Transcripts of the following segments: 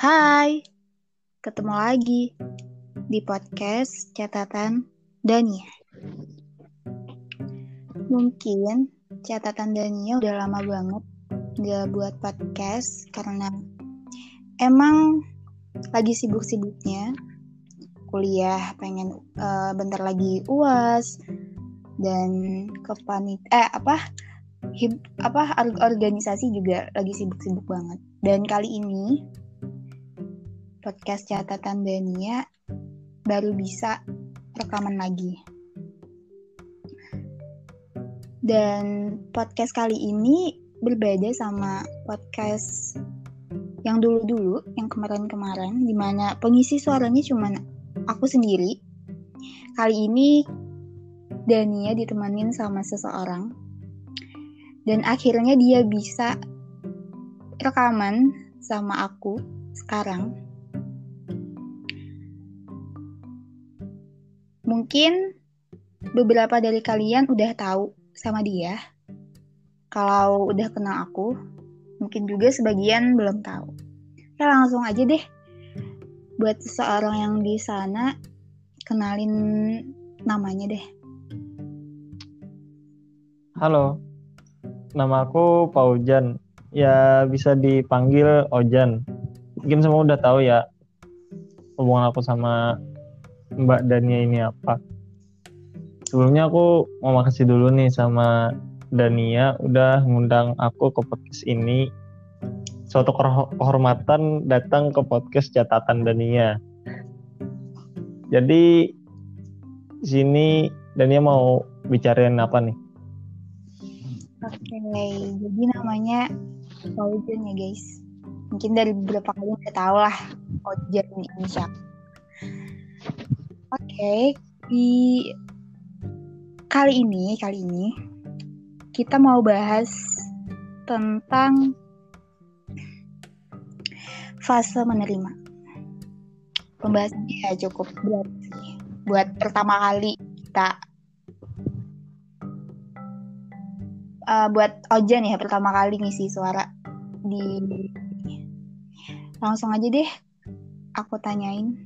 Hai, ketemu lagi di podcast Catatan Dania. Mungkin Catatan Dania udah lama banget gak buat podcast karena emang lagi sibuk-sibuknya kuliah, pengen bentar lagi UAS dan organisasi juga lagi sibuk-sibuk banget. Dan kali ini podcast Catatan Dania baru bisa rekaman lagi. Dan podcast kali ini berbeda sama podcast yang dulu-dulu, yang kemarin-kemarin, di mana pengisi suaranya cuma aku sendiri. Kali ini Dania ditemenin sama seseorang. Dan akhirnya dia bisa rekaman sama aku sekarang. Mungkin beberapa dari kalian udah tahu sama dia, kalau udah kenal aku. Mungkin juga sebagian belum tahu. Ya langsung aja deh. Buat seseorang yang di sana, kenalin namanya deh. Halo, nama aku Faujan. Ya bisa dipanggil Ojan. Mungkin semua udah tahu ya hubungan aku sama Mbak Dania ini apa. Sebelumnya aku mau makasih dulu nih sama Dania udah ngundang aku ke podcast ini. Suatu kehormatan datang ke podcast Catatan Dania. Jadi sini Dania mau bicarain apa nih? Oke, jadi namanya Ojan ya guys. Mungkin dari beberapa kali udah tau lah Ojan ini siapa. Oke, di kali ini kita mau bahas tentang fase menerima. Pembahasannya ya cukup buat pertama kali kita buat Ojan ya pertama kali ngisi suara di. Langsung aja deh aku tanyain.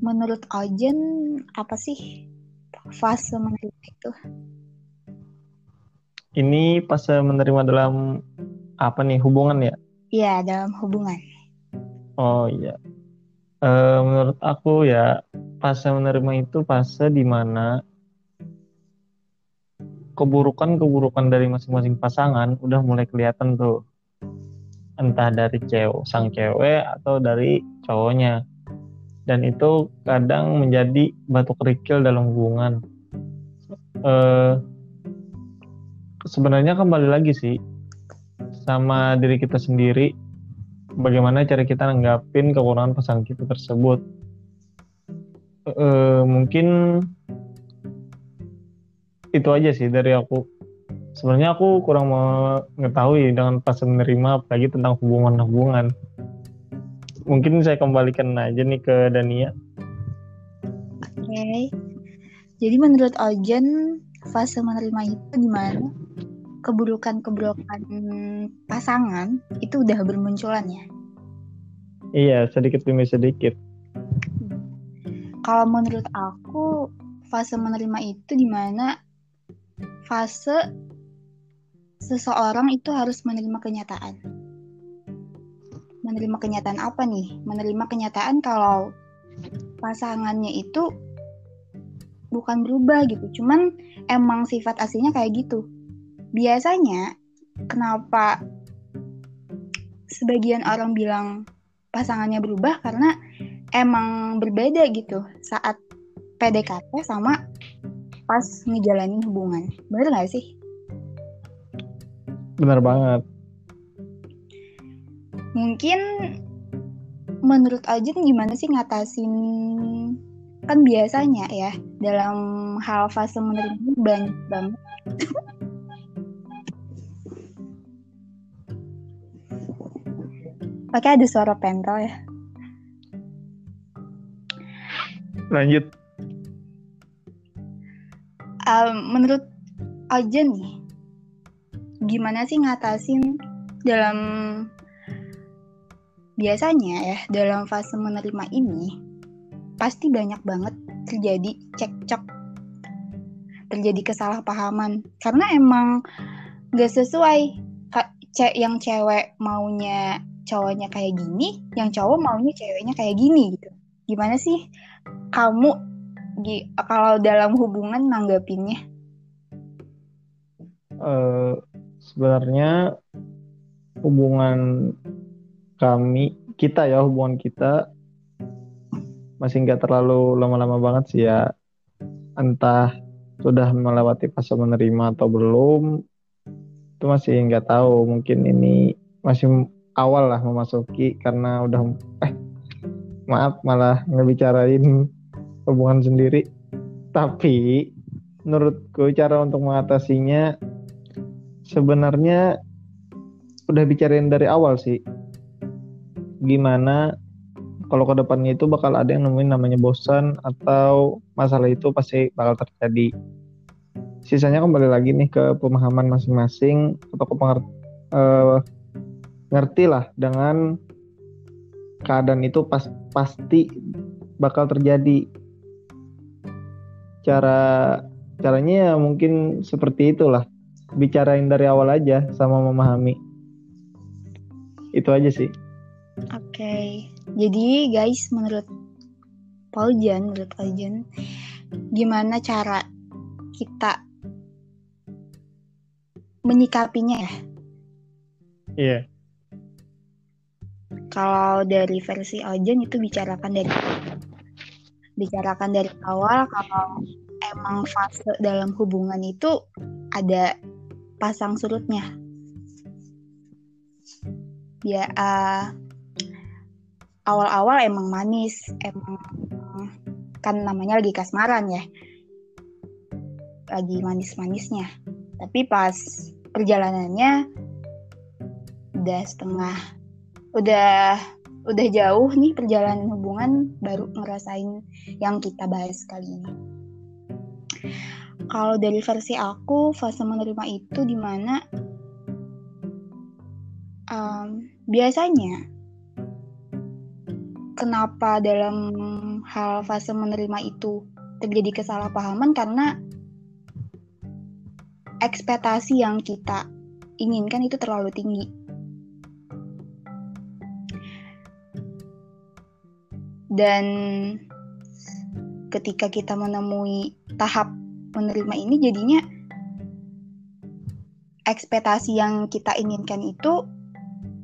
Menurut Ojan, apa sih fase menerima itu? Ini fase menerima dalam apa nih, hubungan ya? Iya, dalam hubungan. Oh iya. Menurut aku ya, fase menerima itu fase di mana keburukan-keburukan dari masing-masing pasangan udah mulai kelihatan tuh. Entah dari sang cewek atau dari cowoknya. Dan itu kadang menjadi batu kerikil dalam hubungan. Sebenarnya kembali lagi sih sama diri kita sendiri, bagaimana cara kita nanggapin kekurangan pasangan kita tersebut. Mungkin itu aja sih dari aku. Sebenarnya aku kurang mengetahui dengan fase menerima, apalagi tentang hubungan-hubungan. Mungkin saya kembalikan aja nih ke Dania. Oke. Jadi menurut Ojan, fase menerima itu dimana keburukan-keburukan pasangan itu udah bermunculan ya? Iya, sedikit demi sedikit. Kalau menurut aku, fase menerima itu dimana fase seseorang itu harus menerima kenyataan. Menerima kenyataan apa nih? Menerima kenyataan kalau pasangannya itu bukan berubah gitu, cuman emang sifat aslinya kayak gitu. Biasanya kenapa sebagian orang bilang pasangannya berubah karena emang berbeda gitu saat PDKT sama pas ngejalanin hubungan. Bener gak sih? Bener banget. Mungkin menurut Ojan gimana sih ngatasin, kan biasanya ya dalam hal fase menerima banyak banget. Pakai ada suara pentol ya. Lanjut. Menurut Ojan nih, gimana sih ngatasin dalam Biasanya ya, dalam fase menerima ini, pasti banyak banget terjadi cekcok, terjadi kesalahpahaman. Karena emang gak sesuai yang cewek maunya cowoknya kayak gini, yang cowok maunya ceweknya kayak gini gitu. Gimana sih kamu kalau dalam hubungan nanggapinnya? Sebenarnya hubungan hubungan kita masih nggak terlalu lama-lama banget sih ya, entah sudah melewati fase menerima atau belum itu masih nggak tahu. Mungkin ini masih awal lah memasuki, karena udah malah ngebicarain hubungan sendiri. Tapi menurutku cara untuk mengatasinya sebenarnya udah bicarain dari awal sih, gimana kalau ke depannya itu bakal ada yang nemuin namanya bosan atau masalah itu pasti bakal terjadi. Sisanya kembali lagi nih ke pemahaman masing-masing atau ngerti lah dengan keadaan itu pasti bakal terjadi. Caranya ya mungkin seperti itulah, bicarain dari awal aja sama memahami. Itu aja sih. Oke, jadi guys, menurut Faujan, gimana cara kita menyikapinya ya? Iya. Kalau dari versi Ojan itu bicarakan dari awal. Kalau emang fase dalam hubungan itu ada pasang surutnya ya. Awal-awal emang manis, emang kan namanya lagi kasmaran ya, lagi manis-manisnya. Tapi pas perjalanannya udah jauh nih perjalanan hubungan, baru ngerasain yang kita bahas kali ini. Kalau dari versi aku, fase menerima itu dimana biasanya kenapa dalam hal fase menerima itu terjadi kesalahpahaman, karena ekspektasi yang kita inginkan itu terlalu tinggi. Dan ketika kita menemui tahap menerima ini, jadinya ekspektasi yang kita inginkan itu,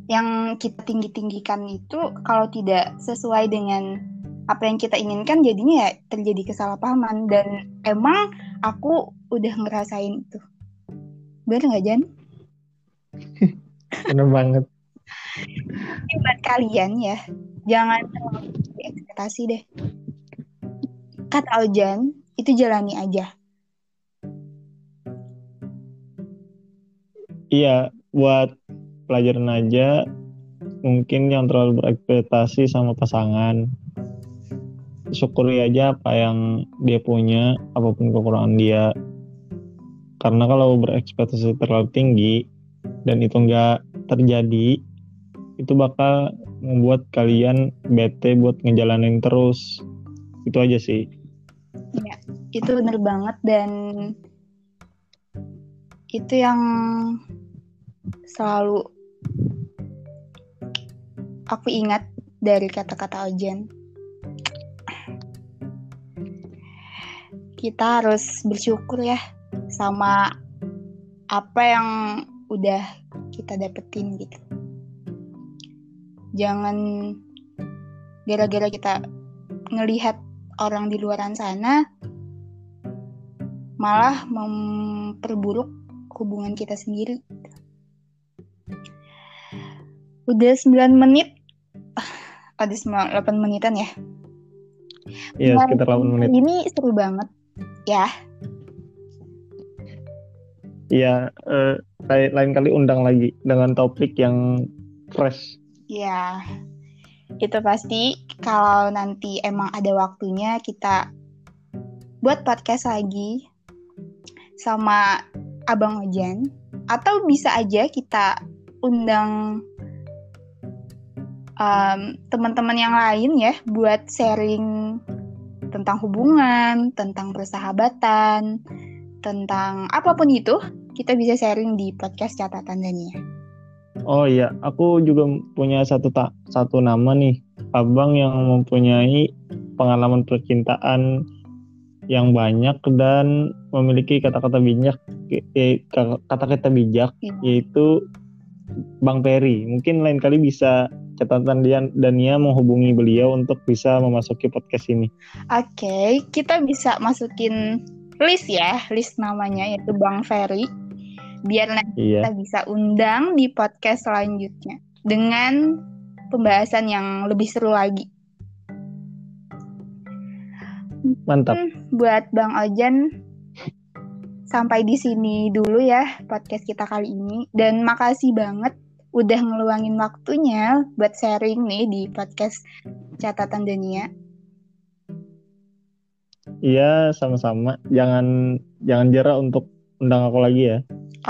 yang kita tinggi-tinggikan itu, kalau tidak sesuai dengan apa yang kita inginkan, jadinya ya terjadi kesalahpahaman. Dan emang aku udah ngerasain itu. Bener gak, Jan? Bener banget. Ini buat kalian ya, jangan terlalu ekspektasi deh. Kata Ojan, itu jalani aja. Iya, buat pelajaran aja. Mungkin yang terlalu berekspektasi sama pasangan, syukuri aja apa yang dia punya, apapun kekurangan dia. Karena kalau berekspektasi terlalu tinggi dan itu nggak terjadi, itu bakal membuat kalian bete buat ngejalanin terus. Itu aja sih. Iya, itu bener banget. Dan itu yang selalu aku ingat dari kata-kata Ojan. Kita harus bersyukur ya sama apa yang udah kita dapetin gitu. Jangan gara-gara kita ngelihat orang di luaran sana malah memperburuk hubungan kita sendiri. Udah 9 menit. Ada 8 menitan ya. Iya, sekitar 8 menit. Ini seru banget ya. Iya, lain kali undang lagi dengan topik yang fresh. Iya. Itu pasti kalau nanti emang ada waktunya kita buat podcast lagi sama Abang Ojan, atau bisa aja kita undang teman-teman yang lain ya, buat sharing tentang hubungan, tentang persahabatan, tentang apapun itu, kita bisa sharing di podcast Catatan Dania. Oh iya, aku juga punya satu nama nih, abang yang mempunyai pengalaman percintaan yang banyak dan memiliki kata-kata bijak, yaitu Bang Perry. Mungkin lain kali bisa Catatan Dania menghubungi beliau untuk bisa memasuki podcast ini. Oke, kita bisa masukin list namanya, yaitu Bang Ferry, biar nanti kita bisa undang di podcast selanjutnya dengan pembahasan yang lebih seru lagi. Mantap. Buat Bang Ojan, sampai di sini dulu ya podcast kita kali ini, dan makasih banget udah ngeluangin waktunya buat sharing nih di podcast Catatan Dania. Iya, sama-sama. Jangan jera untuk undang aku lagi ya.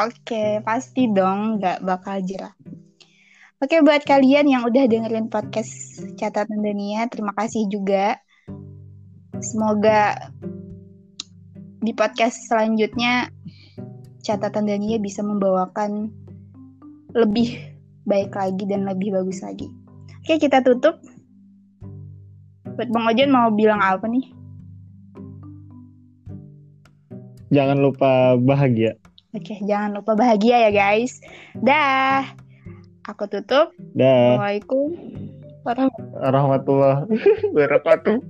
Oke, pasti dong, nggak bakal jera. Oke, buat kalian yang udah dengerin podcast Catatan Dania, terima kasih juga. Semoga di podcast selanjutnya Catatan Dania bisa membawakan lebih baik lagi dan lebih bagus lagi. Oke, kita tutup. Buat Bang Ojan mau bilang apa nih? Jangan lupa bahagia. Oke, jangan lupa bahagia ya guys. Dah. Aku tutup. Dah. Assalamualaikum warahmatullahi wabarakatuh.